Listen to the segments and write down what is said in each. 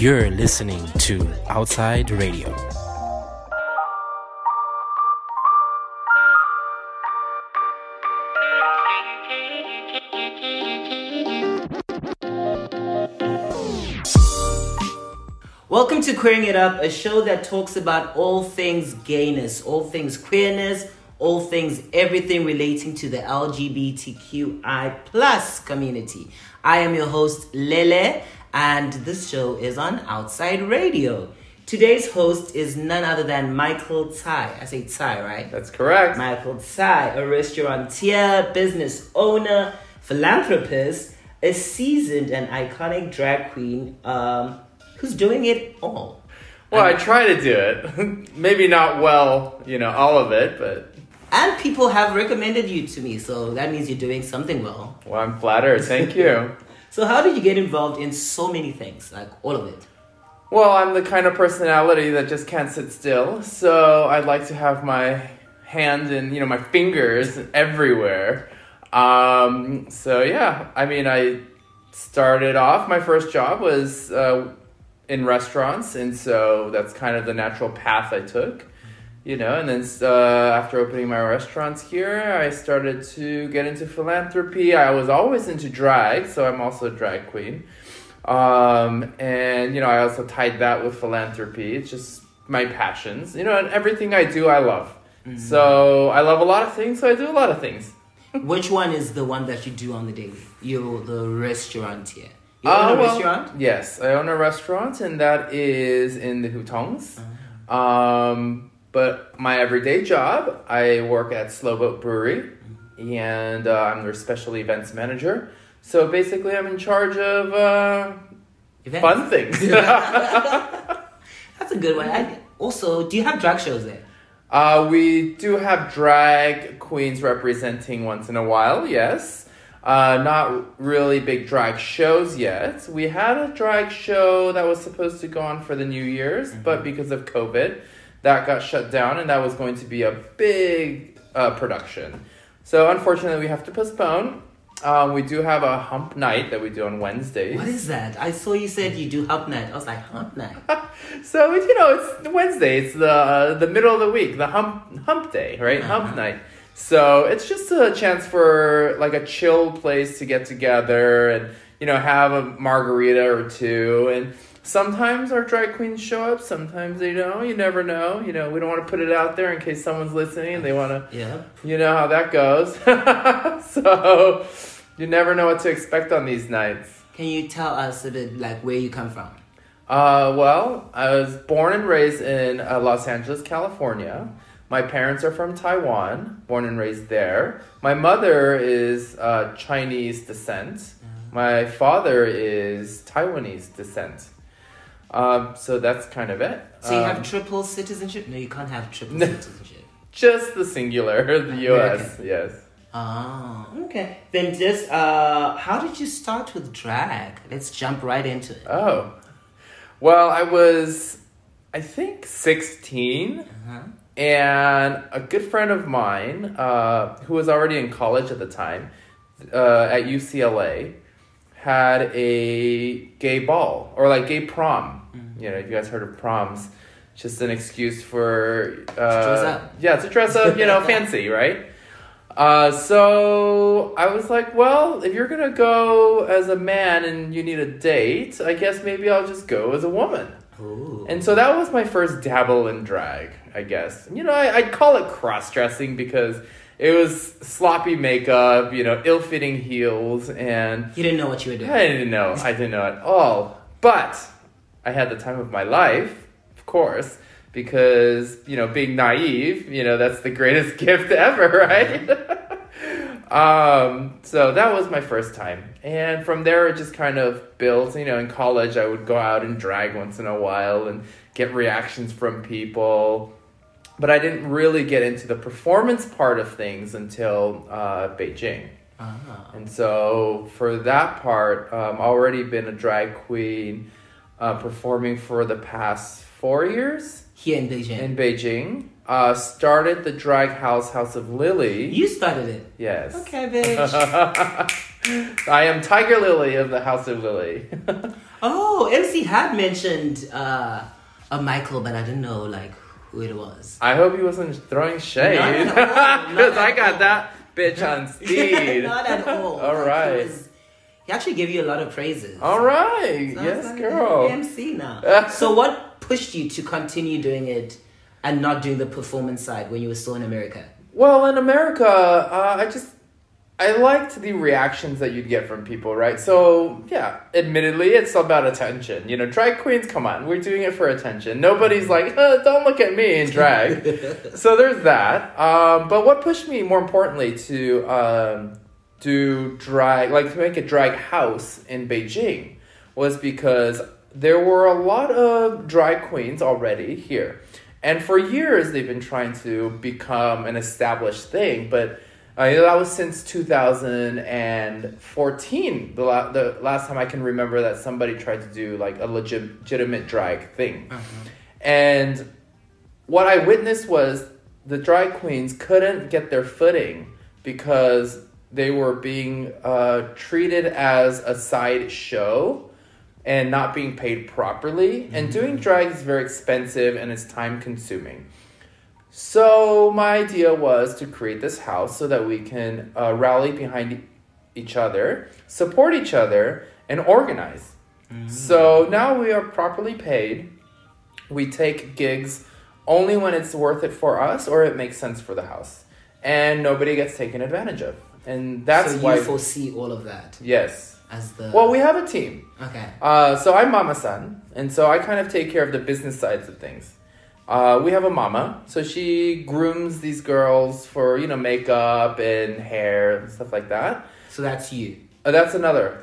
You're listening to Outside Radio. Welcome to Queering It Up, a show that talks about all things gayness, all things queerness, all things, everything relating to the LGBTQI plus community. I am your host, Lele, and this show is on Outside Radio. Today's host is none other than Michael Tsai. I say Tsai, right? That's correct. Michael Tsai, a restaurateur, business owner, philanthropist, a seasoned and iconic drag queen, who's doing it all. Well, I try to do it. Maybe not well, all of it, but... And people have recommended you to me, so that means you're doing something well. Well, I'm flattered. Thank you. So how did you get involved in so many things, like all of it? Well, I'm the kind of personality that just can't sit still, so I'd like to have my hand and, my fingers everywhere. I started off, my first job was... in restaurants, and so that's kind of the natural path I took, and then after opening my restaurants here, I started to get into philanthropy. I was always into drag, so I'm also a drag queen, and I also tied that with philanthropy. It's just my passions, and everything I do I love. Mm-hmm. So I love a lot of things, so I do a lot of things. Which one is the one that you do on the daily? You're the restaurateur. You own a restaurant? Yes, I own a restaurant, and that is in the Hutongs. Uh-huh. But my everyday job, I work at Slow Boat Brewery, and I'm their special events manager. So basically, I'm in charge of fun things. That's a good one. Also, do you have drag shows there? We do have drag queens representing once in a while, yes. Not really big drag shows yet. We had a drag show that was supposed to go on for the New Year's, mm-hmm. but because of COVID, that got shut down, and that was going to be a big production. So unfortunately, we have to postpone. We do have a hump night that we do on Wednesdays. What is that? I saw you said you do hump night. I was like, hump night? So, it's Wednesday. It's the middle of the week, the hump day, right? Uh-huh. Hump night. So it's just a chance for like a chill place to get together and, have a margarita or two. And sometimes our drag queens show up. Sometimes they don't. You never know. We don't want to put it out there in case someone's listening and they want to, you know how that goes. So you never know what to expect on these nights. Can you tell us a bit like where you come from? I was born and raised in Los Angeles, California. My parents are from Taiwan, born and raised there. My mother is Chinese descent. My father is Taiwanese descent. So that's kind of it. So you have triple citizenship? No, you can't have triple citizenship. Just the singular, the U.S., yes. Ah, okay. Then just, how did you start with drag? Let's jump right into it. Oh, well, I was, 16. Uh-huh. And a good friend of mine, who was already in college at the time, at UCLA, had a gay ball, or like gay prom. Mm-hmm. If you guys heard of proms, just an excuse for... to dress up, fancy, right? So I was like, well, if you're going to go as a man and you need a date, I guess maybe I'll just go as a woman. Ooh. And so that was my first dabble in drag, I guess. I'd call it cross-dressing because it was sloppy makeup, ill-fitting heels, and... You didn't know what you were doing. I didn't know. I didn't know at all. But I had the time of my life, of course, because, being naive, that's the greatest gift ever, right? So that was my first time. And from there, it just kind of built. In college, I would go out and drag once in a while and get reactions from people. But I didn't really get into the performance part of things until Beijing. Uh-huh. And so for that part, I've already been a drag queen performing for the past 4 years. Here in Beijing. Started the drag house, Haus of Lily. You started it? Yes. Okay, bitch. I am Tiger Lily of the Haus of Lily. Oh, MC had mentioned a Michael, but I didn't know like who it was. I hope he wasn't throwing shade, because I got that bitch on speed. Not at all. All right. He actually gave you a lot of praises. All right. So yes, girl. MC now. So what pushed you to continue doing it and not doing the performance side when you were still in America? Well, in America, I liked the reactions that you'd get from people, right? So, yeah, admittedly, it's about attention. You know, drag queens, come on, we're doing it for attention. Nobody's like, don't look at me in drag. So there's that. But what pushed me, more importantly, to do drag, like to make a drag house in Beijing, was because there were a lot of drag queens already here. And for years, they've been trying to become an established thing, but... that was since 2014, the last time I can remember that somebody tried to do like a legitimate drag thing. Mm-hmm. And what I witnessed was the drag queens couldn't get their footing because they were being treated as a side show and not being paid properly. Mm-hmm. And doing drag is very expensive and it's time consuming. So my idea was to create this house so that we can rally behind each other, support each other, and organize. Mm-hmm. So now we are properly paid. We take gigs only when it's worth it for us or it makes sense for the house. And nobody gets taken advantage of. And that's why... So you foresee all of that? Yes. As the... Well, we have a team. Okay. So I'm Mama-san, and so I kind of take care of the business sides of things. We have a mama, so she grooms these girls for, you know, makeup and hair and stuff like that. So that's you. That's a mama.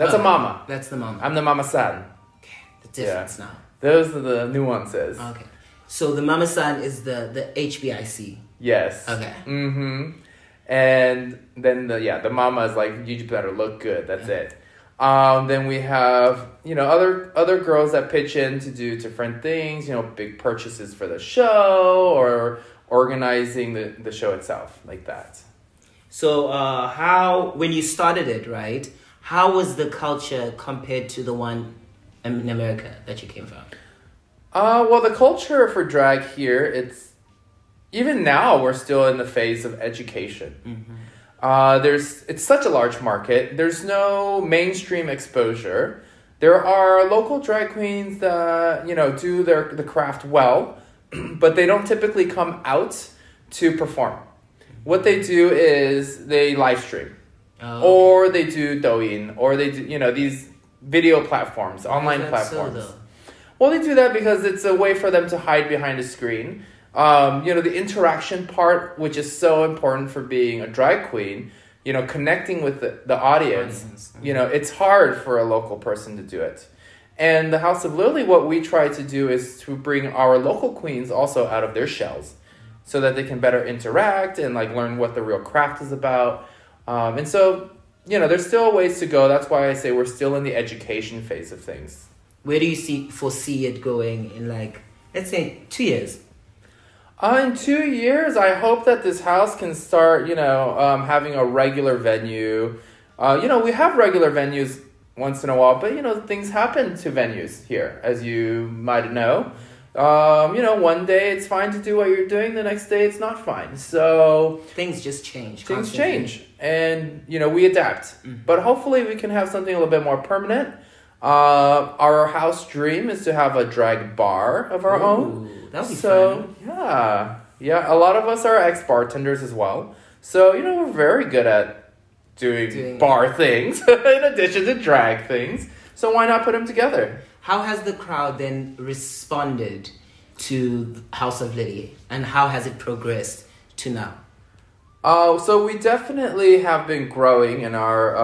That's the mama. I'm the mama-san. Okay, the difference now. Those are the nuances. Okay. So the mama-san is the HBIC. Yes. Okay. Mm-hmm. And then, the mama is like, you better look good. That's it. Then we have, you know, other girls that pitch in to do different things, you know, big purchases for the show or organizing the show itself, like that. So when you started it, right, how was the culture compared to the one in America that you came from? Well, the culture for drag here, it's, even now we're still in the phase of education. Mm-hmm. It's such a large market. There's no mainstream exposure. There are local drag queens that, you know, do the craft well, but they don't typically come out to perform. What they do is they live stream, or they do Douyin, or they do, you know, these video platforms, online platforms. So, well, they do that because it's a way for them to hide behind a screen. You know, the interaction part, which is so important for being a drag queen, you know, connecting with the audience, you know, it's hard for a local person to do it. And the Haus of Lily, what we try to do is to bring our local queens also out of their shells so that they can better interact and like learn what the real craft is about. And so, you know, there's still ways to go. That's why I say we're still in the education phase of things. Where do you foresee it going in, like, let's say 2 years? In 2 years, I hope that this house can start, you know, having a regular venue. You know, we have regular venues once in a while, but, you know, things happen to venues here, as you might know. You know, one day it's fine to do what you're doing, the next day it's not fine. So... Things just change. Things change. And, you know, we adapt. Mm-hmm. But hopefully we can have something a little bit more permanent. Our house dream is to have a drag bar of our own. That would be fun. Yeah. A lot of us are ex-bartenders as well. So, you know, we're very good at doing bar things in addition to drag things. So why not put them together? How has the crowd then responded to Haus of Lily? And how has it progressed to now? So we definitely have been growing in our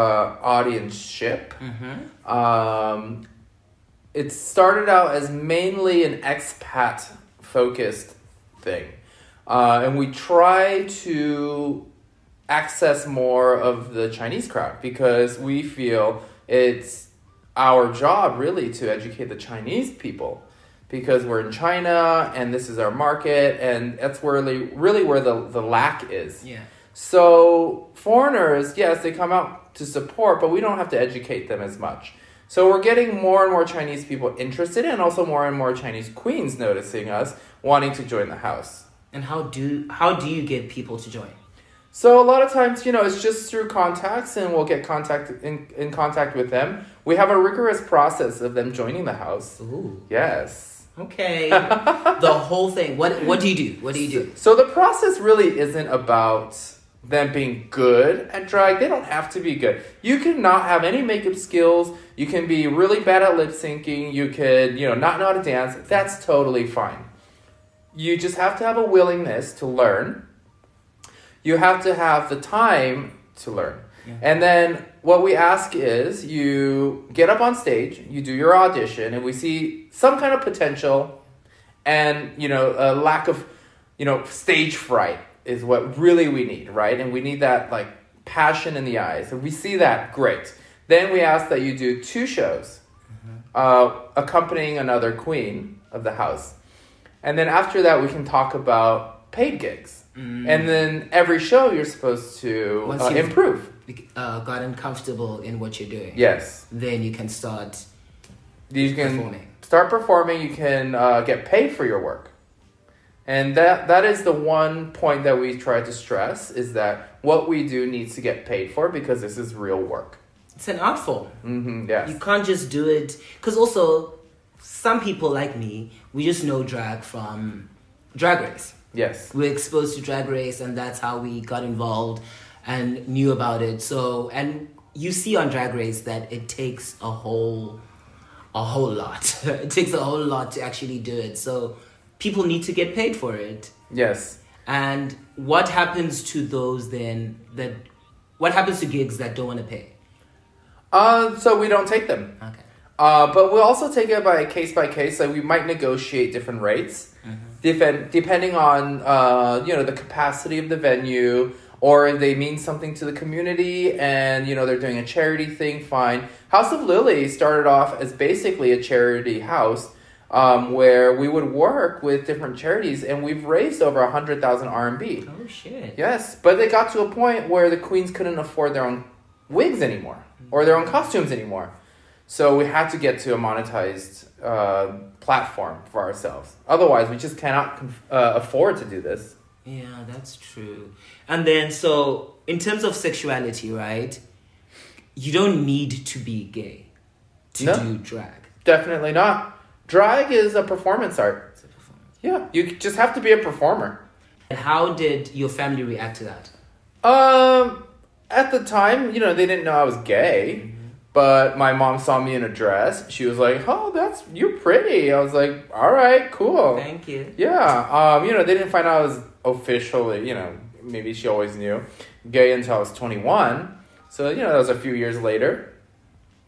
audience-ship. Mm-hmm. It started out as mainly an expat focused thing. And we try to access more of the Chinese crowd because we feel it's our job really to educate the Chinese people because we're in China and this is our market and that's really where the lack is. Yeah. So foreigners, yes, they come out to support, but we don't have to educate them as much. So we're getting more and more Chinese people interested and also more and more Chinese queens noticing us, wanting to join the house. And how do you get people to join? So a lot of times, it's just through contacts, and we'll get in contact with them. We have a rigorous process of them joining the house. Ooh. Yes. Okay. The whole thing. What do you do? So the process really isn't about them being good at drag. They don't have to be good. You can not have any makeup skills. You can be really bad at lip syncing. You could, not know how to dance. That's totally fine. You just have to have a willingness to learn. You have to have the time to learn. Yeah. And then what we ask is you get up on stage, you do your audition, and we see some kind of potential and, a lack of, stage fright is what really we need, right? And we need that, passion in the eyes. If we see that, great. Then we ask that you do 2 shows accompanying another queen of the house. And then after that, we can talk about paid gigs. Mm. And then every show you're supposed to improve. Gotten comfortable in what you're doing. Yes. Then you can start performing. You can get paid for your work. And that is the one point that we try to stress, is that what we do needs to get paid for, because this is real work. It's an art form. Mm-hmm, yes. You can't just do it. Because also, some people like me, we just know drag from Drag Race. Yes. We're exposed to Drag Race, and that's how we got involved and knew about it. So, and you see on Drag Race that it takes a whole lot. It takes a whole lot to actually do it. So people need to get paid for it. Yes. And what happens to those then what happens to gigs that don't want to pay? So we don't take them. Okay. But we'll also take it by case. Like, we might negotiate different rates. Mm-hmm. Depending on, the capacity of the venue, or if they mean something to the community and, they're doing a charity thing, fine. House of Lily started off as basically a charity house where we would work with different charities, and we've raised over 100,000 RMB. Oh, shit. Yes, but they got to a point where the queens couldn't afford their own wigs anymore or their own costumes anymore. So we had to get to a monetized platform for ourselves. Otherwise, we just cannot afford to do this. Yeah, that's true. And then, so, in terms of sexuality, right? You don't need to be gay to do drag. Definitely not. Drag is a performance art. It's a performance. Yeah, you just have to be a performer. And how did your family react to that? At the time, they didn't know I was gay. Mm-hmm. But my mom saw me in a dress. She was like, "Oh, you're pretty." I was like, "All right, cool. Thank you." Yeah. They didn't find out I was officially, maybe she always knew, gay until I was 21. So, that was a few years later.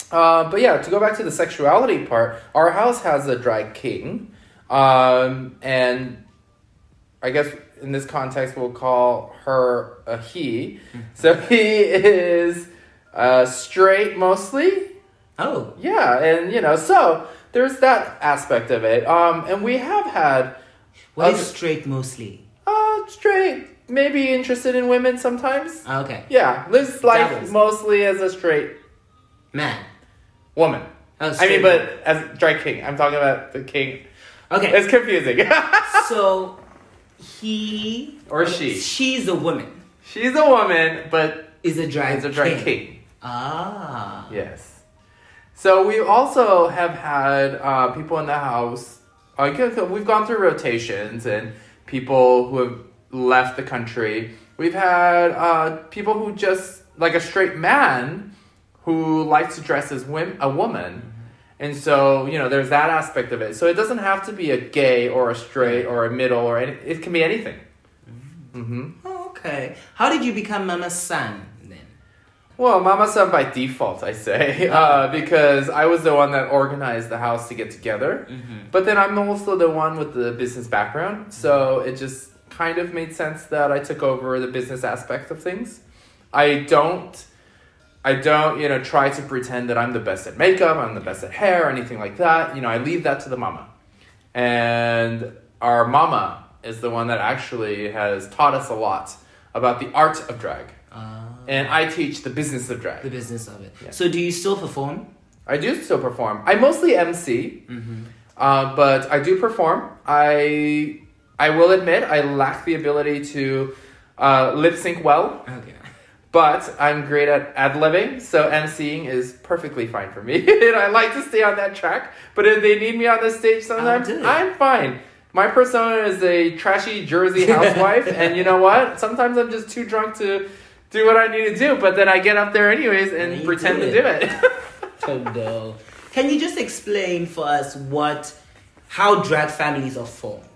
But yeah, to go back to the sexuality part, our house has a drag king. And I guess in this context, we'll call her a he. So he is... straight mostly. Oh. Yeah, and so there's that aspect of it. And we have had... What is straight mostly? Straight. Maybe interested in women sometimes. Okay. Yeah, lives life mostly as a straight... Man. Woman. Oh, straight. I mean, but as drag king. I'm talking about the king. Okay. It's confusing. So, he... Or she. She's a woman. She's a woman, but... Is a drag king. Ah. Yes. So we also have had people in the house. We've gone through rotations and people who have left the country. We've had people who just, like a straight man who likes to dress as a woman. Mm-hmm. And so, there's that aspect of it. So it doesn't have to be a gay or a straight or a middle or any. It can be anything. Mm-hmm. Oh, okay. How did you become Mama San? Well, Mama San by default, I say, because I was the one that organized the house to get together. Mm-hmm. But then I'm also the one with the business background, so it just kind of made sense that I took over the business aspect of things. I don't, try to pretend that I'm the best at makeup, I'm the best at hair, or anything like that. I leave that to the mama. And our mama is the one that actually has taught us a lot about the art of drag. And I teach the business of drag. The business of it. Yeah. So do you still perform? I do still perform. I mostly MC, but I do perform. I will admit I lack the ability to lip sync well. Okay. But I'm great at ad-libbing, so MCing is perfectly fine for me. And I like to stay on that track, but if they need me on the stage sometimes, I'm fine. My persona is a trashy Jersey housewife, and you know what? Sometimes I'm just too drunk to do what I need to do, but then I get up there anyways and pretend to do it. Total. Can you just explain for us how drag families are formed?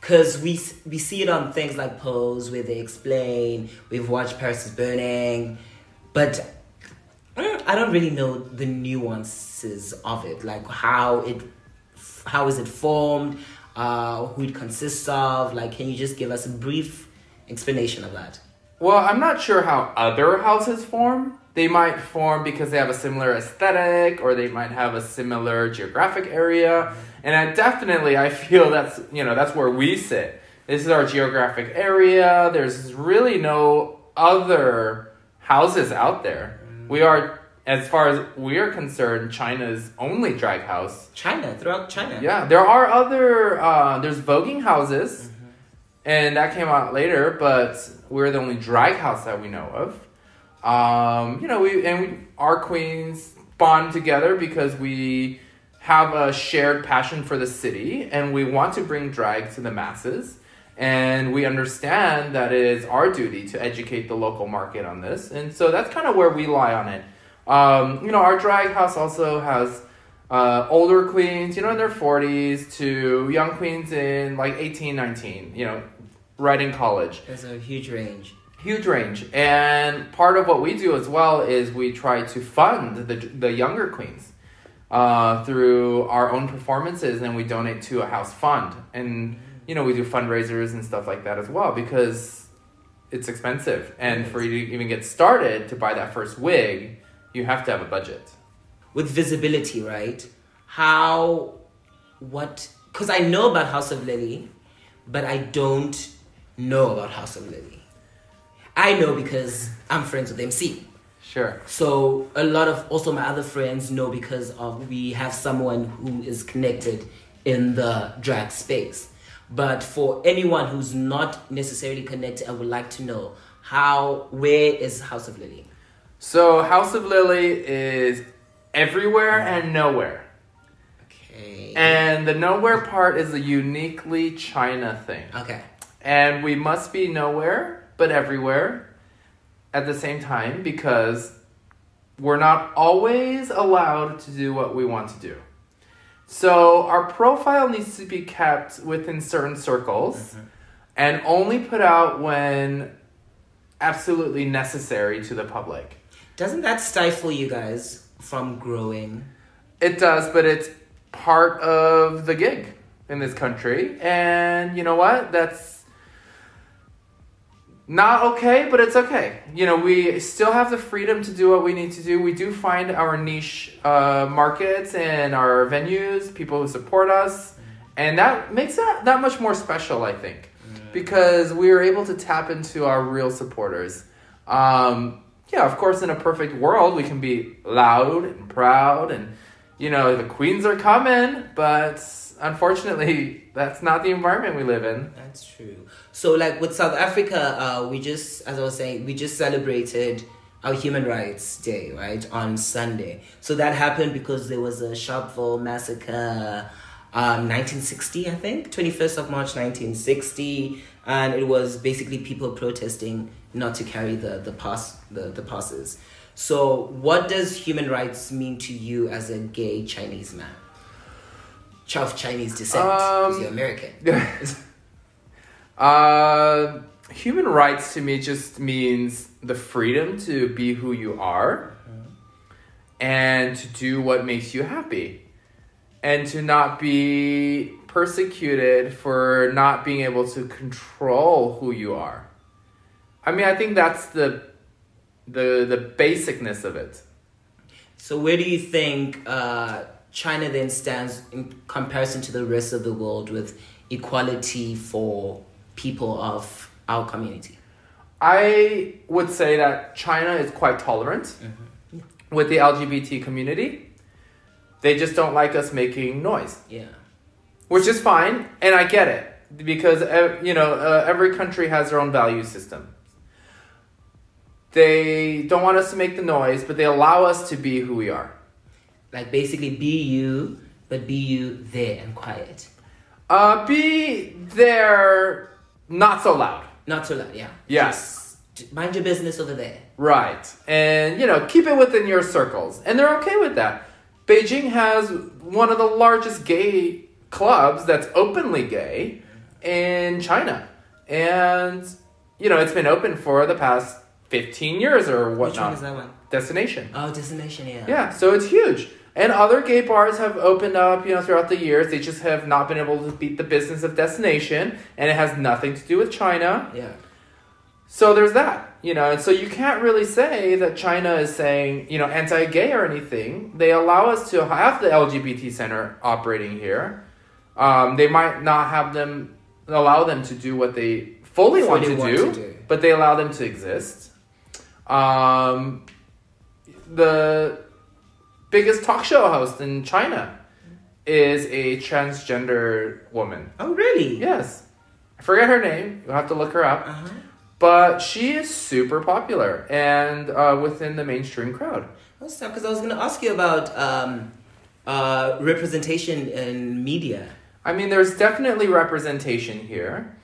Because we see it on things like Pose, where they explain, we've watched Paris is Burning, but I don't really know the nuances of it, like how is it formed, who it consists of, like can you just give us a brief explanation of that? Well, I'm not sure how other houses form. They might form because they have a similar aesthetic, or they might have a similar geographic area. And I feel that's where we sit. This is our geographic area. There's really no other houses out there. We are, as far as we are concerned, China's only drag house. Throughout China. Yeah, there are other, there's voguing houses, and that came out later, but we're the only drag house that we know of. Our queens bond together because we have a shared passion for the city, and we want to bring drag to the masses, and we understand that it is our duty to educate the local market on this, and so that's kind of where we lie on it. Our drag house also has older queens, in their 40s, to young queens in like 18, 19, right in college. There's a huge range. And part of what we do as well is we try to fund the younger queens through our own performances, and we donate to a house fund. And, we do fundraisers and stuff like that as well, because it's expensive. And for you to even get started to buy that first wig, you have to have a budget. With visibility, right? Because I know about Haus of Lily, but I don't know about Haus of Lily. I know because I'm friends with MC. Sure. So a lot of also my other friends know because we have someone who is connected in the drag space. But for anyone who's not necessarily connected, I would like to know where is Haus of Lily? So Haus of Lily is everywhere and nowhere. Okay. And the nowhere part is a uniquely China thing. Okay. And we must be nowhere but everywhere at the same time, because we're not always allowed to do what we want to do. So our profile needs to be kept within certain circles and only put out when absolutely necessary to the public. Doesn't that stifle you guys from growing? It does, but it's part of the gig in this country. And you know what? That's not okay, but it's okay. We still have the freedom to do what we need to do. We do find our niche markets and our venues, people who support us. And that makes it that much more special, I think, because we are able to tap into our real supporters. Of course, in a perfect world, we can be loud and proud and, the queens are coming, but unfortunately, that's not the environment we live in. That's true. So, like with South Africa, we just celebrated our Human Rights Day, right, on Sunday. So that happened because there was a Sharpeville massacre, 1960, I think, 21st of March, 1960, and it was basically people protesting not to carry the passes. So, what does human rights mean to you as a gay Chinese man? Of Chinese descent, because you're American. Human rights to me just means the freedom to be who you are and to do what makes you happy and to not be persecuted for not being able to control who you are. I mean, I think that's the basicness of it. So where do you think China then stands in comparison to the rest of the world with equality for people of our community? I would say that China is quite tolerant with the LGBT community. They just don't like us making noise. Yeah. Which is fine, and I get it. Because, you know, every country has their own value system. They don't want us to make the noise, but they allow us to be who we are. Like, basically, be you, but be you there and quiet. Be there, not so loud. Not so loud, yeah. Yes. Just mind your business over there. Right. And, you know, keep it within your circles. And they're okay with that. Beijing has one of the largest gay clubs that's openly gay in China. And, you know, it's been open for the past 15 years or whatnot. Which one is that one? Destination. Oh, Destination, yeah. Yeah, so it's huge. And other gay bars have opened up, you know, throughout the years. They just have not been able to beat the business of Destination. And it has nothing to do with China. Yeah. So there's that, you know. And so you can't really say that China is saying, you know, anti-gay or anything. They allow us to have the LGBT center operating here. They might not have them, allow them to do what they fully want to do, but they allow them to exist. The biggest talk show host in China is a transgender woman. Oh, really? Yes. I forget her name. You'll have to look her up. Uh-huh. But she is super popular and within the mainstream crowd. That's tough, because I was going to ask you about representation in media. I mean, there's definitely representation here.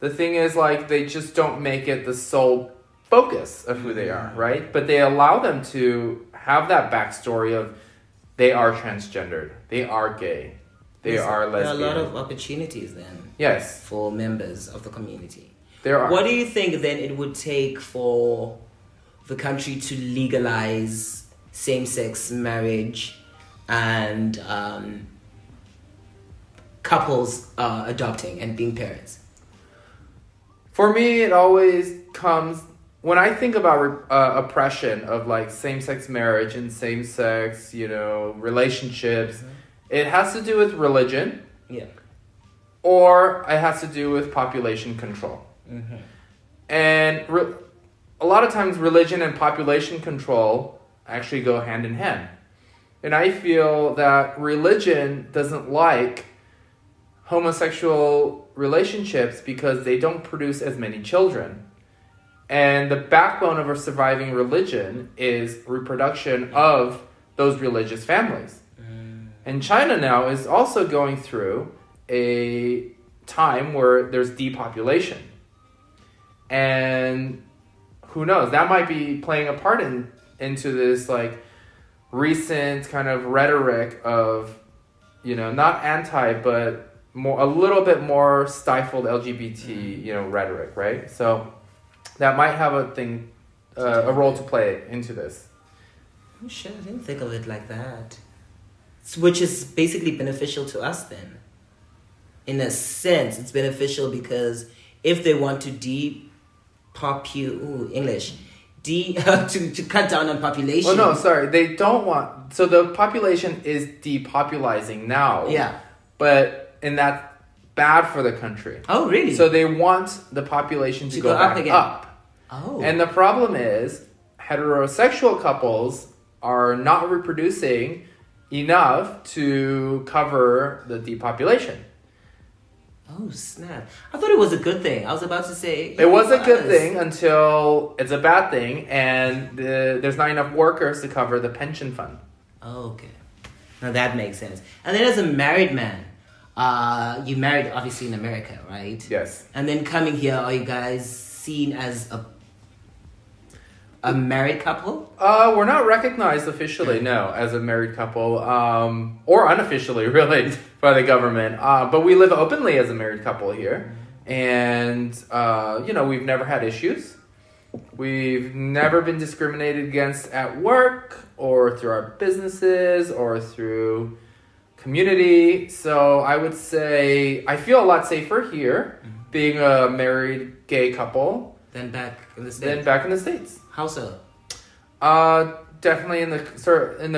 The thing is, like, they just don't make it the sole focus of who they are, right? But they allow them to have that backstory of they are transgendered, they are gay, they are lesbian. There are a lot of opportunities then. Yes. For members of the community. There are. What do you think then it would take for the country to legalize same-sex marriage and couples adopting and being parents? For me, it always comes, when I think about oppression of like same-sex marriage and same-sex, you know, relationships, it has to do with religion, or it has to do with population control. And a lot of times religion and population control actually go hand in hand. And I feel that religion doesn't like homosexual relationships because they don't produce as many children. And the backbone of a surviving religion is reproduction of those religious families. And China now is also going through a time where there's depopulation. And who knows, that might be playing a part into this like recent kind of rhetoric of, you know, not anti, but more, a little bit more stifled LGBT, you know, rhetoric, right? So that might have a role to play into this. Oh shit, I didn't think of it like that. Which is basically beneficial to us then. In a sense, it's beneficial because if they want to to cut down on population. Oh no, sorry, they don't want, so the population is depopulizing now. Yeah. But and that's bad for the country. Oh, really? So they want the population to go back up. Oh. And the problem is heterosexual couples are not reproducing enough to cover the depopulation. Oh, snap. I thought it was a good thing. I was about to say... It was a good thing until it's a bad thing and there's not enough workers to cover the pension fund. Oh, okay. Now that makes sense. And then as a married man... you married obviously in America, right? Yes. And then coming here, are you guys seen as a married couple? We're not recognized officially, no, as a married couple, or unofficially, really, by the government. But we live openly as a married couple here, and you know, we've never had issues. We've never been discriminated against at work, or through our businesses, or through community. So I would say I feel a lot safer here being a married gay couple than back in the States. How so? Definitely in the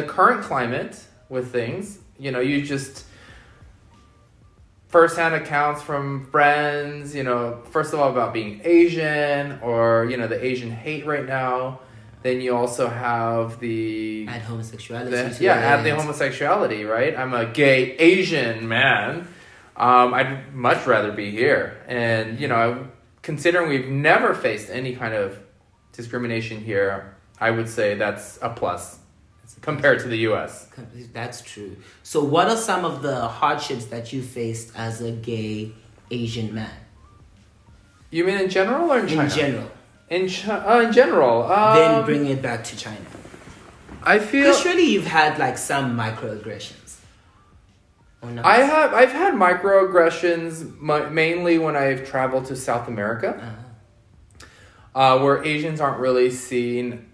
current climate with things, you know, you just firsthand accounts from friends, you know, first of all about being Asian or, you know, the Asian hate right now. Then you also have the... Add homosexuality. Add the homosexuality, right? I'm a gay Asian man. I'd much rather be here. And, you know, considering we've never faced any kind of discrimination here, I would say that's a plus compared to the U.S. That's true. So what are some of the hardships that you faced as a gay Asian man? You mean in general or in China? In general. In general. Then bring it back to China. I feel... Because surely you've had like some microaggressions. Or not? I've had microaggressions mainly when I've traveled to South America. Where Asians aren't really seen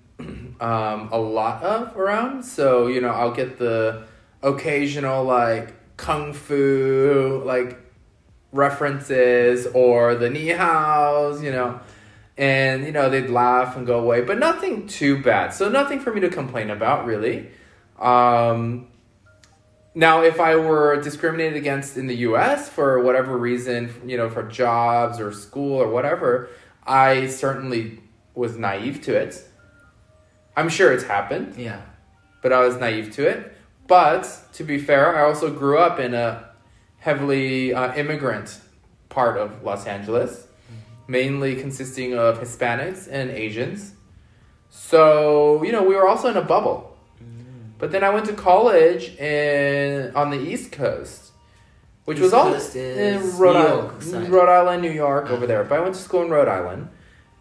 a lot of around. So, you know, I'll get the occasional like kung fu like references or the ni haos, you know. And, you know, they'd laugh and go away. But nothing too bad. So nothing for me to complain about, really. Now, if I were discriminated against in the U.S. for whatever reason, you know, for jobs or school or whatever... I certainly was naive to it. I'm sure it's happened. Yeah. But I was naive to it. But to be fair, I also grew up in a heavily immigrant part of Los Angeles, mainly consisting of Hispanics and Asians. So, you know, we were also in a bubble. But then I went to college on the East Coast. Which was all in Rhode Island, New York, over there. But I went to school in Rhode Island.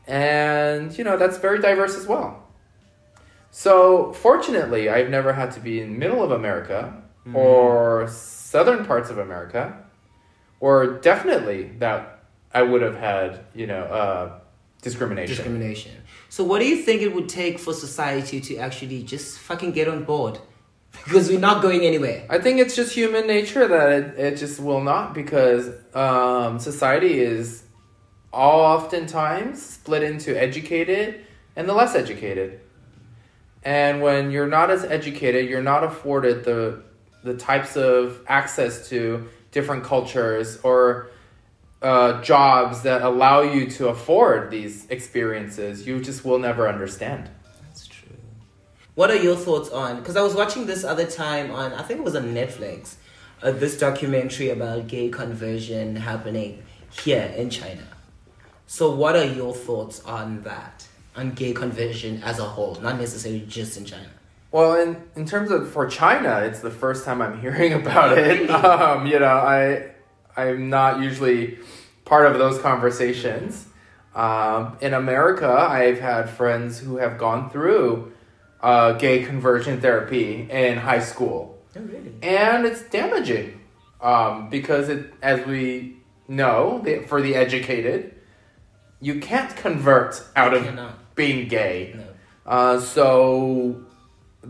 And, you know, that's very diverse as well. So, fortunately, I've never had to be in middle of America or southern parts of America. Or definitely that I would have had, you know, discrimination. So what do you think it would take for society to actually just fucking get on board? Because we're not going anywhere. I think it's just human nature that it just will not, because society is oftentimes split into educated and the less educated. And when you're not as educated, you're not afforded the types of access to different cultures or jobs that allow you to afford these experiences. You just will never understand. What are your thoughts on... Because I was watching this other time on... I think it was on Netflix. This documentary about gay conversion happening here in China. So what are your thoughts on that? On gay conversion as a whole. Not necessarily just in China. Well, in terms of... For China, it's the first time I'm hearing about it. You know, I'm not usually part of those conversations. In America, I've had friends who have gone through... gay conversion therapy in high school. Oh, really? And it's damaging because as we know, for the educated, you can't convert out of being gay. No. So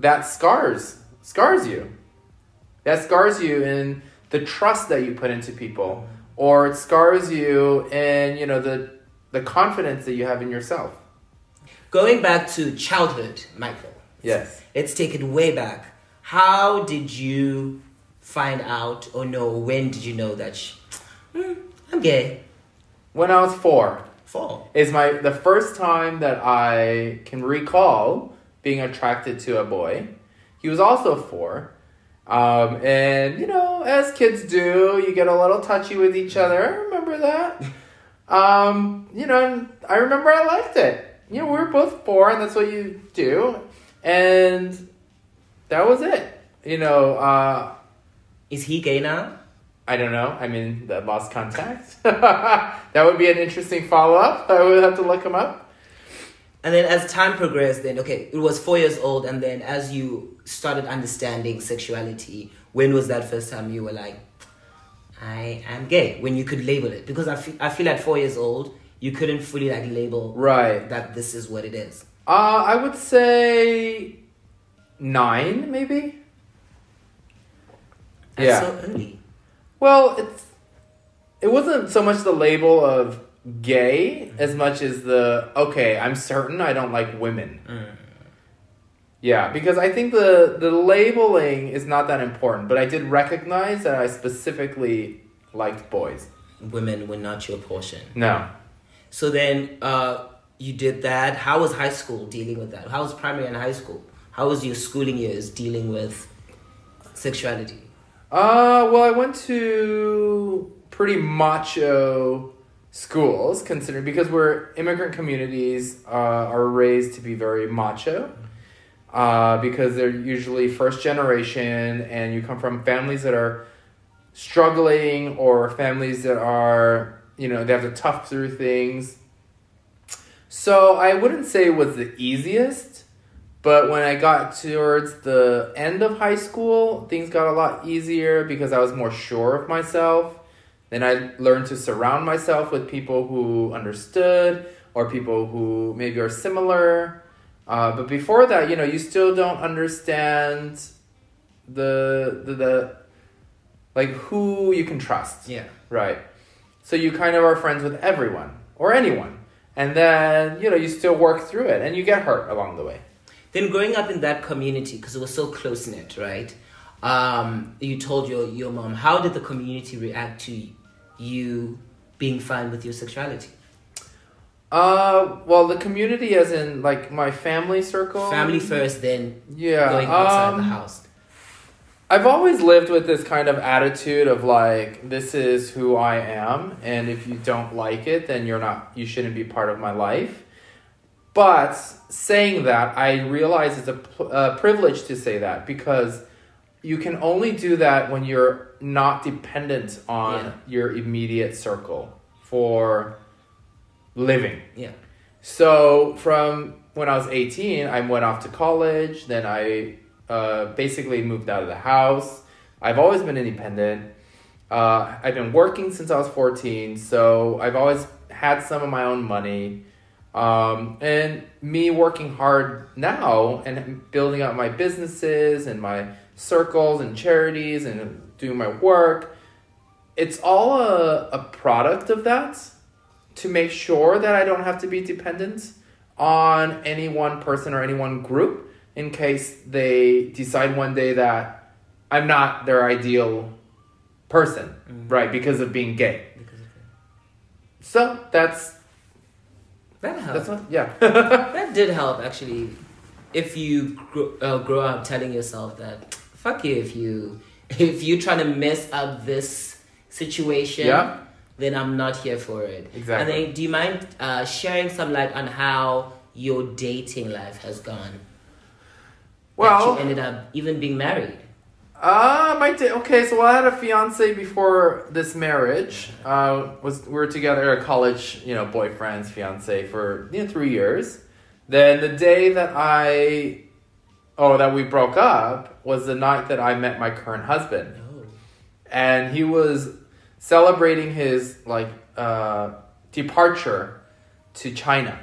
that scars you. That scars you in the trust that you put into people, or it scars you in, you know, the confidence that you have in yourself. Going back to childhood, Michael. Yes. Let's take it way back. How did you find out or know? When did you know that I'm gay? When I was 4. 4 is the first time that I can recall being attracted to a boy. He was also 4, and you know, as kids do, you get a little touchy with each other. Remember that? You know, I remember I liked it. You know, we were both 4, and that's what you do. And that was it. You know, is he gay now? I don't know. I mean, that lost contact. That would be an interesting follow-up. I would have to look him up. And then as time progressed, then, okay, it was 4 years old. And then as you started understanding sexuality, when was that first time you were like, I am gay? When you could label it? Because I feel at 4 years old, you couldn't fully like label that this is what it is. I would say 9, maybe. That's so early. Well, it wasn't so much the label of gay as much as the, okay, I'm certain I don't like women. Yeah, because I think the labeling is not that important, but I did recognize that I specifically liked boys. Women were not your portion. No. So then, you did that. How was high school dealing with that? How was primary and high school? How was your schooling years dealing with sexuality? Well, I went to pretty macho schools, considering, because we're immigrant communities, are raised to be very macho, because they're usually first generation and you come from families that are struggling or families that are, you know, they have to tough through things. So I wouldn't say it was the easiest, but when I got towards the end of high school, things got a lot easier because I was more sure of myself. Then I learned to surround myself with people who understood or people who maybe are similar. But before that, you know, you still don't understand the like who you can trust. Yeah. Right. So you kind of are friends with everyone or anyone. And then, you know, you still work through it and you get hurt along the way. Then growing up in that community, because it was so close-knit, right? You told your mom, how did the community react to you being fine with your sexuality? Well, the community as in, like, my family circle. Family first, then going outside the house. I've always lived with this kind of attitude of like, this is who I am, and if you don't like it, then you shouldn't be part of my life. But saying that, I realize it's a privilege to say that, because you can only do that when you're not dependent on your immediate circle for living. Yeah. So from when I was 18, I went off to college, then I basically moved out of the house. I've always been independent. I've been working since I was 14, so I've always had some of my own money. And me working hard now and building up my businesses and my circles and charities and doing my work, it's all a product of that, to make sure that I don't have to be dependent on any one person or any one group, in case they decide one day that I'm not their ideal person, right? Because of being gay. So that helped. That's what, yeah. That did help, actually. If you grow up telling yourself that, fuck you, if you're trying to mess up this situation, then I'm not here for it. Exactly. And then, do you mind sharing some light on how your dating life has gone? Well, you ended up even being married. Okay, so I had a fiance before this marriage. We were together, a college, you know, boyfriend's fiance for 3 years. Then the day that we broke up was the night that I met my current husband. Oh. And he was celebrating his departure to China.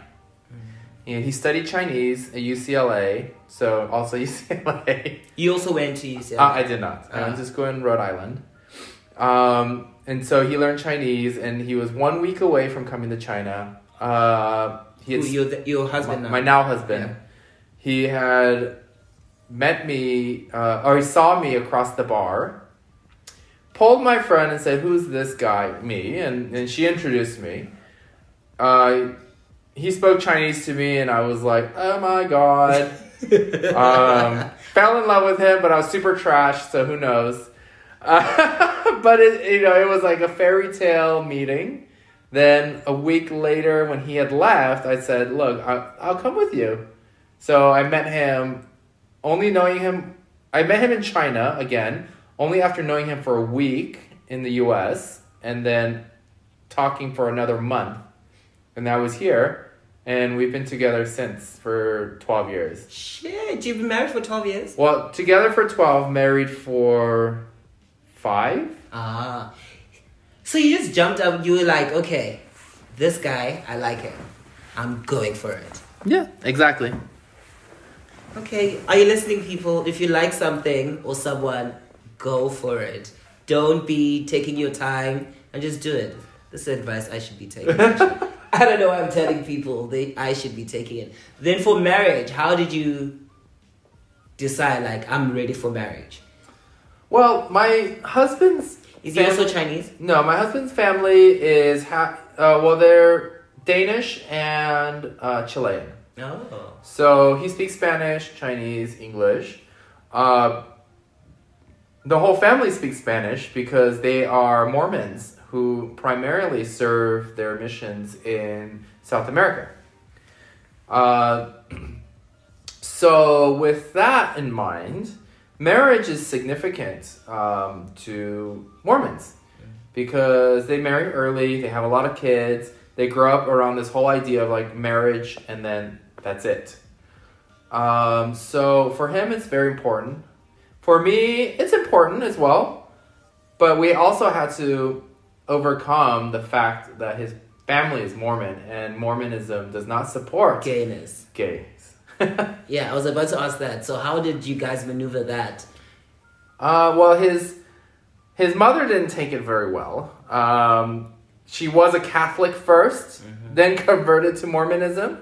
And he studied Chinese at UCLA, so also UCLA. You also went to UCLA? I did not. I went to school in Rhode Island. And so he learned Chinese, and he was 1 week away from coming to China. Your husband now? My now husband. Yeah. He had met me, or he saw me across the bar, pulled my friend and said, who's this guy? Me. And she introduced me. He spoke Chinese to me, and I was like, oh my God. Fell in love with him, but I was super trash, so who knows. But it was like a fairy tale meeting. Then a week later, when he had left, I said, look, I'll come with you. So I met him, only knowing him. I met him in China, again, only after knowing him for a week in the U.S. and then talking for another month. And I was here, and we've been together since for 12 years. Shit, you've been married for 12 years? Well, together for 12, married for 5. Ah. So you just jumped up, you were like, okay, this guy, I like him. I'm going for it. Yeah, exactly. Okay, are you listening, people? If you like something or someone, go for it. Don't be taking your time and just do it. This is advice I should be taking, actually. I don't know why I'm telling people I should be taking it. Then for marriage, how did you decide, like, I'm ready for marriage? Well, my husband's... Is he also Chinese? No, my husband's family is... they're Danish and Chilean. Oh. So he speaks Spanish, Chinese, English. The whole family speaks Spanish because they are Mormons who primarily serve their missions in South America. So with that in mind, marriage is significant to Mormons because they marry early, they have a lot of kids, they grow up around this whole idea of like marriage and then that's it. So for him, it's very important. For me, it's important as well, but we also had to overcome the fact that his family is Mormon and Mormonism does not support gayness. Yeah, I was about to ask that. So how did you guys maneuver that? Well, his mother didn't take it very well. She was a Catholic first, then converted to Mormonism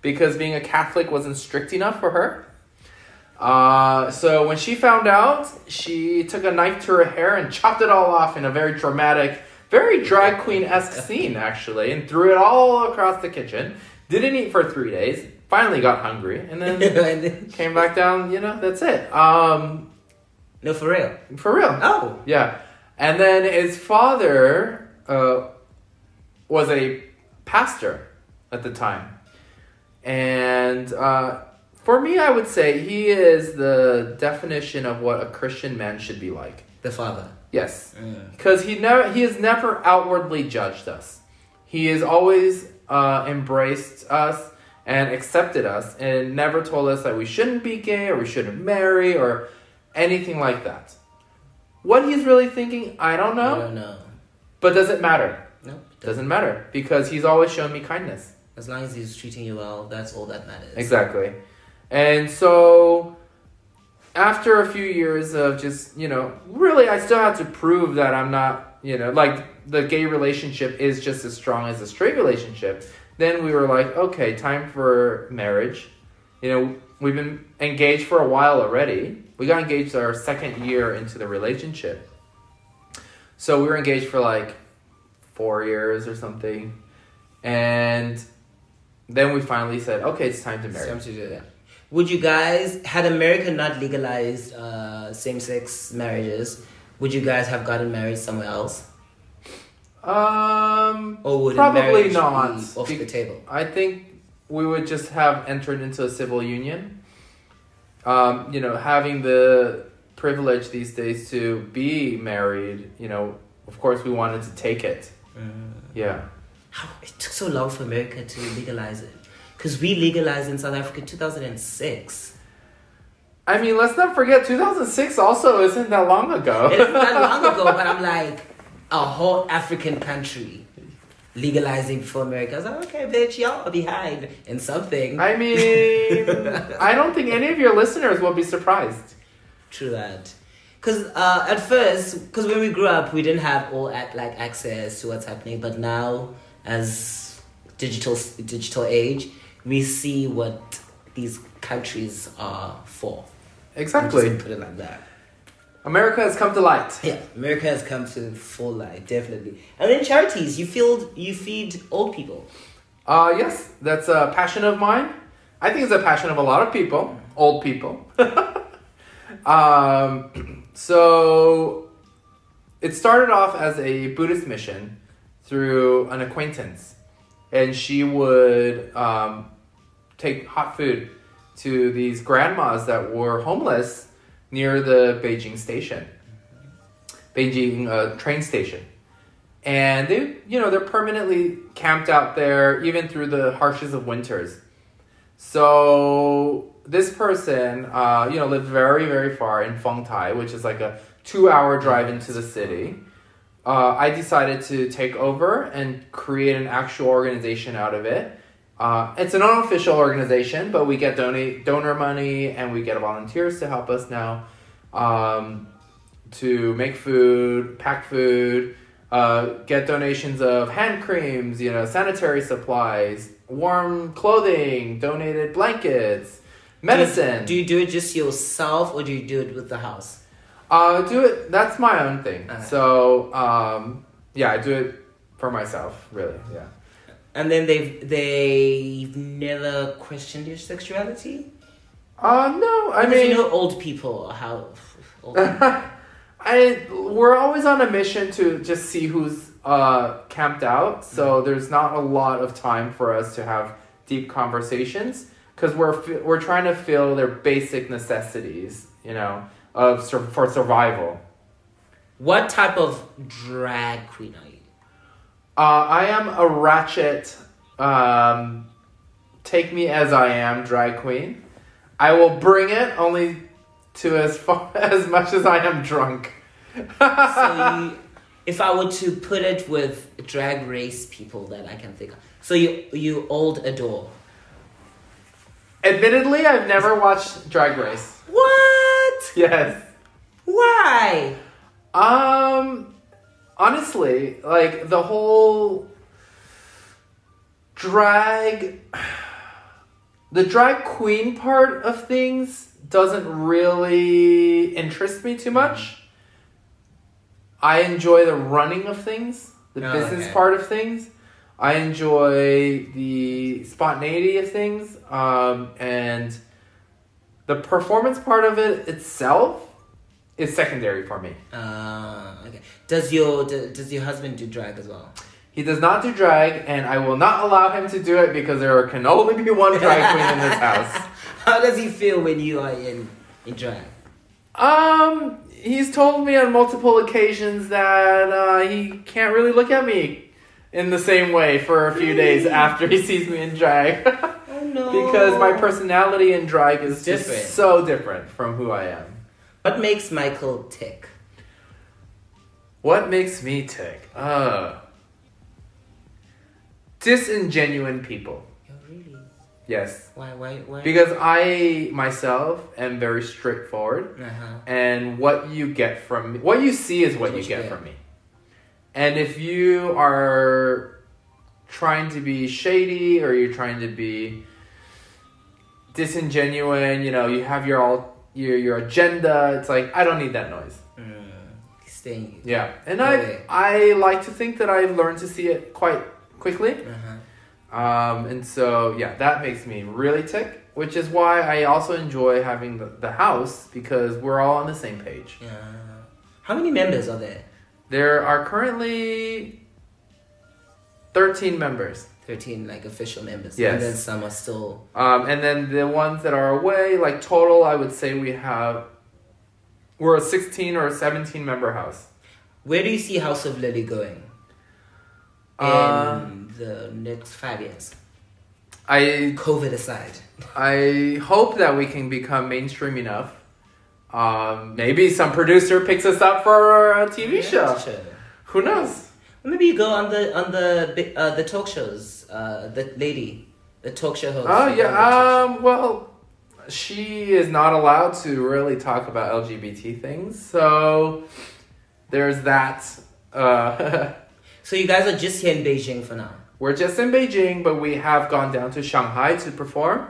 because being a Catholic wasn't strict enough for her. So when she found out, she took a knife to her hair and chopped it all off in a very dramatic, very drag queen-esque scene, actually, and threw it all across the kitchen. Didn't eat for 3 days. Finally got hungry, and then came back down, you know, that's it. No, for real? For real. Oh. Yeah. And then his father was a pastor at the time. And for me, I would say he is the definition of what a Christian man should be like. The father? Yes. Because he has never outwardly judged us. He has always embraced us and accepted us and never told us that we shouldn't be gay or we shouldn't marry or anything like that. What he's really thinking, I don't know. But does it matter? No. Doesn't matter because he's always shown me kindness. As long as he's treating you well, that's all that matters. Exactly. And so after a few years of just, you know, really I still had to prove that I'm not, you know, like the gay relationship is just as strong as the straight relationship. Then we were like, okay, time for marriage. You know, we've been engaged for a while already. We got engaged our second year into the relationship. So we were engaged for like 4 years or something. And then we finally said, okay, it's time to marry. It's time to do that. Would you guys, had America not legalized same-sex marriages, would you guys have gotten married somewhere else? Or would probably not be off the table? I think we would just have entered into a civil union. You know, having the privilege these days to be married, you know, of course we wanted to take it. Yeah. It took so long for America to legalize it. Because we legalized in South Africa in 2006. I mean, let's not forget, 2006 also isn't that long ago. It's not long ago, but I'm like, a whole African country legalizing before America. I was like, okay, bitch, y'all are behind in something. I mean, I don't think any of your listeners will be surprised. True that. Because at first, because when we grew up, we didn't have all like access to what's happening. But now, as digital age, we see what these countries are for. Exactly. Put it like that. America has come to light. Yeah, America has come to full light, definitely. And then charities, you feed old people. Yes, that's a passion of mine. I think it's a passion of a lot of people, old people. So it started off as a Buddhist mission through an acquaintance. And she would take hot food to these grandmas that were homeless near the Beijing train station. And they, you know, they're permanently camped out there, even through the harshest of winters. So this person, you know, lived very, very far in Fengtai, which is like a 2-hour drive into the city. I decided to take over and create an actual organization out of it. It's an unofficial organization, but we get donor money and we get volunteers to help us now to make food, pack food, get donations of hand creams, you know, sanitary supplies, warm clothing, donated blankets, medicine. Do you do it just yourself or do you do it with the house? That's my own thing. So, yeah, I do it for myself, really, yeah. And then they've never questioned your sexuality? No. I mean, you know, old people, how old people. We're always on a mission to just see who's camped out, so there's not a lot of time for us to have deep conversations because we're trying to fill their basic necessities, you know, for survival. What type of drag queen are you? I am a ratchet, take me as I am drag queen. I will bring it only to as much as I am drunk. So if I were to put it with Drag Race people that I can think of. So you old adore. Admittedly, I've never watched Drag Race. What? Yes. Why? Honestly, like, the whole the drag queen part of things doesn't really interest me too much. I enjoy the running of things, the business part of things. I enjoy the spontaneity of things, and the performance part of it itself is secondary for me. Okay. Does your husband do drag as well? He does not do drag, and I will not allow him to do it because there can only be one drag queen in this house. How does he feel when you are in drag? He's told me on multiple occasions that he can't really look at me in the same way for a few days after he sees me in drag. Oh no. Because my personality in drag is just so different from who I am. What makes Michael tick? What makes me tick? Disingenuine people. Oh, really? Yes. Why? Because I myself am very straightforward, and what you see is what you get from me. And if you are trying to be shady or you're trying to be disingenuous, you know, you have your agenda. It's like, I don't need that noise. Staying. Yeah, and I like to think that I've learned to see it quite quickly. And so, yeah, that makes me really tick, which is why I also enjoy having the house, because we're all on the same page. Yeah. How many members are there? There are currently 13 members. 13, like, official members. Yes. And then some are still... and then the ones that are away, like, total, I would say we're a 16 or a 17 member house. Where do you see Haus of Lily going? The next 5 years, COVID aside, I hope that we can become mainstream enough. Maybe some producer picks us up for a TV show. Who knows? Well, maybe you go on the talk shows. The talk show host. Oh yeah. Well, she is not allowed to really talk about LGBT things, so there's that. So you guys are just here in Beijing for now? We're just in Beijing, but we have gone down to Shanghai to perform.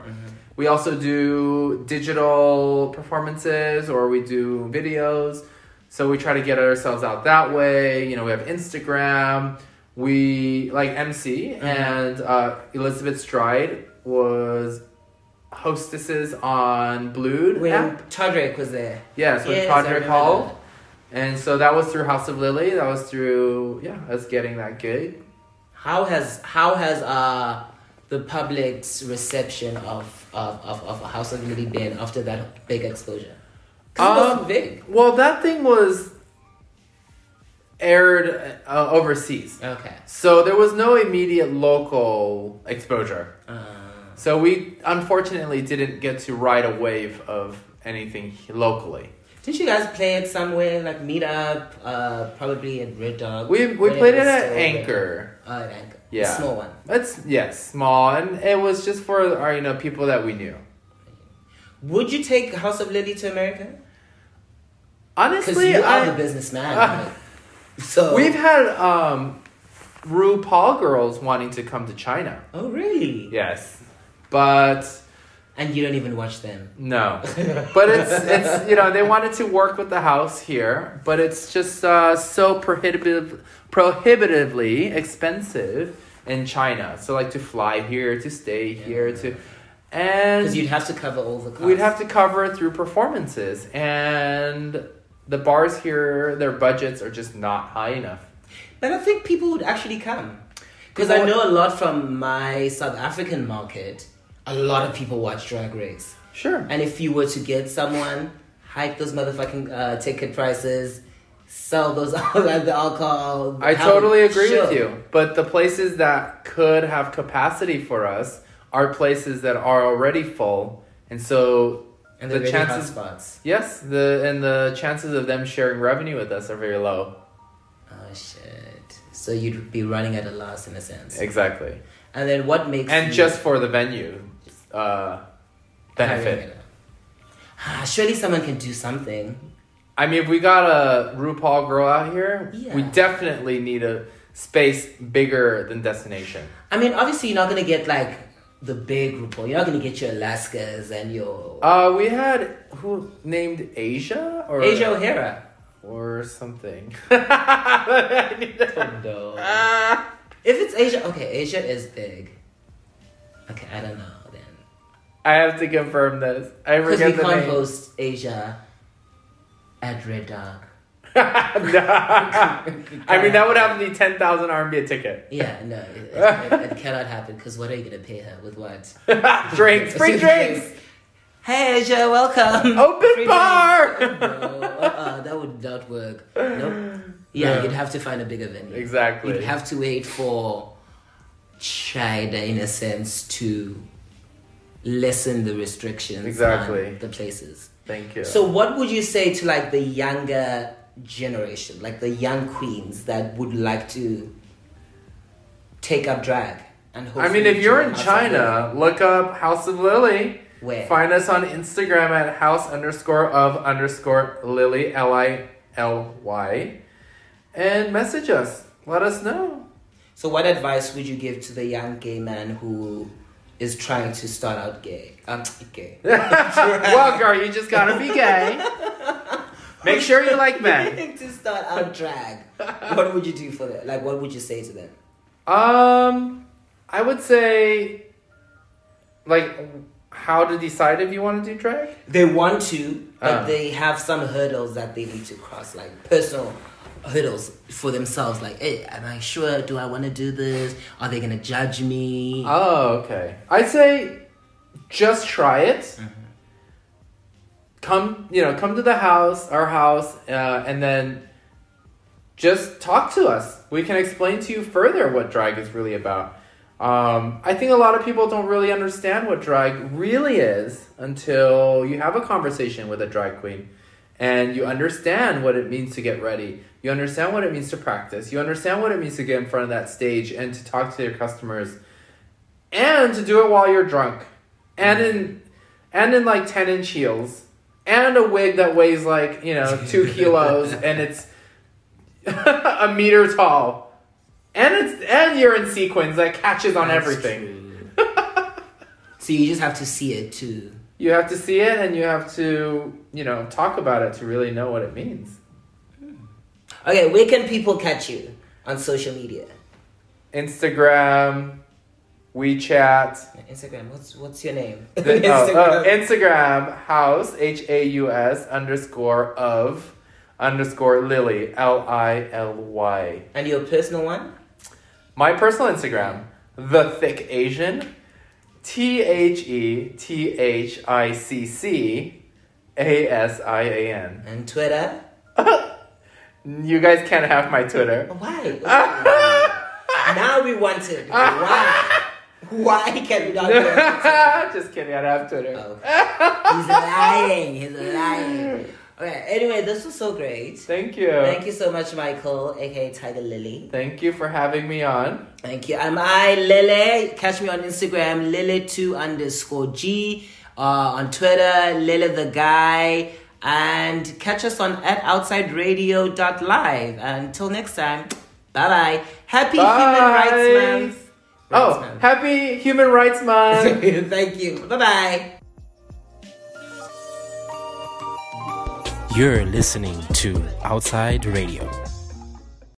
We also do digital performances, or we do videos. So we try to get ourselves out that way. You know, we have Instagram. We like MC, and Elizabeth Stride was hostesses on Blued app. Todrick was there. Yes, with Todrick Hall. That. And so that was through Haus of Lily. That was through us getting that gig. How has the public's reception of Haus of Lily been after that big exposure? 'Cause it wasn't big. Well, that thing was aired overseas. Okay. So there was no immediate local exposure. So we unfortunately didn't get to ride a wave of anything locally. Didn't you guys play it somewhere, like meet up, probably at Red Dog? We played it at Anchor. At Anchor. Yeah. A small one. Small. And it was just for our, people that we knew. Would you take Haus of Lily to America? Honestly, because you are the businessman. So we've had RuPaul girls wanting to come to China. Oh, really? Yes. But... And you don't even watch them. No. But it's they wanted to work with the house here, but it's just so prohibitively expensive in China. So like to fly here, to stay here, to, and because you'd have to cover all the costs. We'd have to cover it through performances, and the bars here, their budgets are just not high enough. I don't think people would actually come, because I know a lot from my South African market. A lot of people watch Drag Race. Sure. And if you were to get someone, hike those motherfucking ticket prices, sell those the alcohol. I totally agree with you. But the places that could have capacity for us are places that are already full, and so and the chances spots. Yes, the chances of them sharing revenue with us are very low. Oh shit! So you'd be running at a loss in a sense. Exactly. And then what makes and you just for the venue. Benefit. Surely someone can do something. I mean, if we got a RuPaul girl out here, we definitely need a space bigger than Destination. I mean, obviously, you're not going to get, like, the big RuPaul. You're not going to get your Alaskas and your... we had... Who named Asia? Or Asia O'Hara. Or something. I need that. No. If it's Asia... Okay, Asia is big. Okay, I don't know. I have to confirm this. I forget the name. Because we can't host Asia at Red Dog. No. I mean, that would have to be 10,000 RMB a ticket. Yeah, no. It cannot happen, because what are you going to pay her? With what? Drinks. Free drinks. Hey, Asia, welcome. Open free bar. Oh, no. That would not work. Nope. Yeah, no. You'd have to find a bigger venue. Exactly. You'd have to wait for China, in a sense, to... lessen the restrictions on the places. Thank you. So what would you say to like the younger generation, like the young queens that would like to take up drag? And I mean, if you're in China, look up Haus of Lily. Where? Find us on Instagram at Haus_of_Lily Lily, and message us. Let us know. So what advice would you give to the young gay man who is trying to start out gay? Gay. Well, girl, you just gotta be gay. Make sure you like men. To start out drag, what would you do for them? Like, what would you say to them? I would say, like, how to decide if you want to do drag. They want to, but they have some hurdles that they need to cross, like personal hurdles for themselves. Like, hey, am I sure? Do I want to do this? Are they gonna judge me? Oh, okay. I'd say just try it. Mm-hmm. Come to the house, our house, and then just talk to us. We can explain to you further what drag is really about. I think a lot of people don't really understand what drag really is until you have a conversation with a drag queen. And you understand what it means to get ready. You understand what it means to practice. You understand what it means to get in front of that stage and to talk to your customers. And to do it while you're drunk. And in like 10-inch heels. And a wig that weighs like, 2 kilos. And it's a meter tall. And you're in sequins that catches on everything. So you just have to see it too. You have to see it, and you have to, talk about it to really know what it means. Okay, where can people catch you on social media? Instagram, WeChat. Instagram, what's your name? Instagram, Haus, Haus _of_ Lily, Lily. And your personal one? My personal Instagram, The Thick Asian. TheThicCasian. And Twitter? You guys can't have my Twitter. Why? Now we want it. Why? Why can't we not have Twitter? Just kidding, I don't have Twitter. Oh. He's lying. Okay, anyway, this was so great. Thank you. Thank you so much, Michael, aka Tiger Lily. Thank you for having me on. Thank you. I'm Lily. Catch me on Instagram, Lily2_G. On Twitter, Lily the Guy. And catch us on at OutsideRadio.live. Until next time, bye-bye. Happy Human Rights Month. Happy Human Rights Month. Thank you. Bye-bye. You're listening to Outside Radio.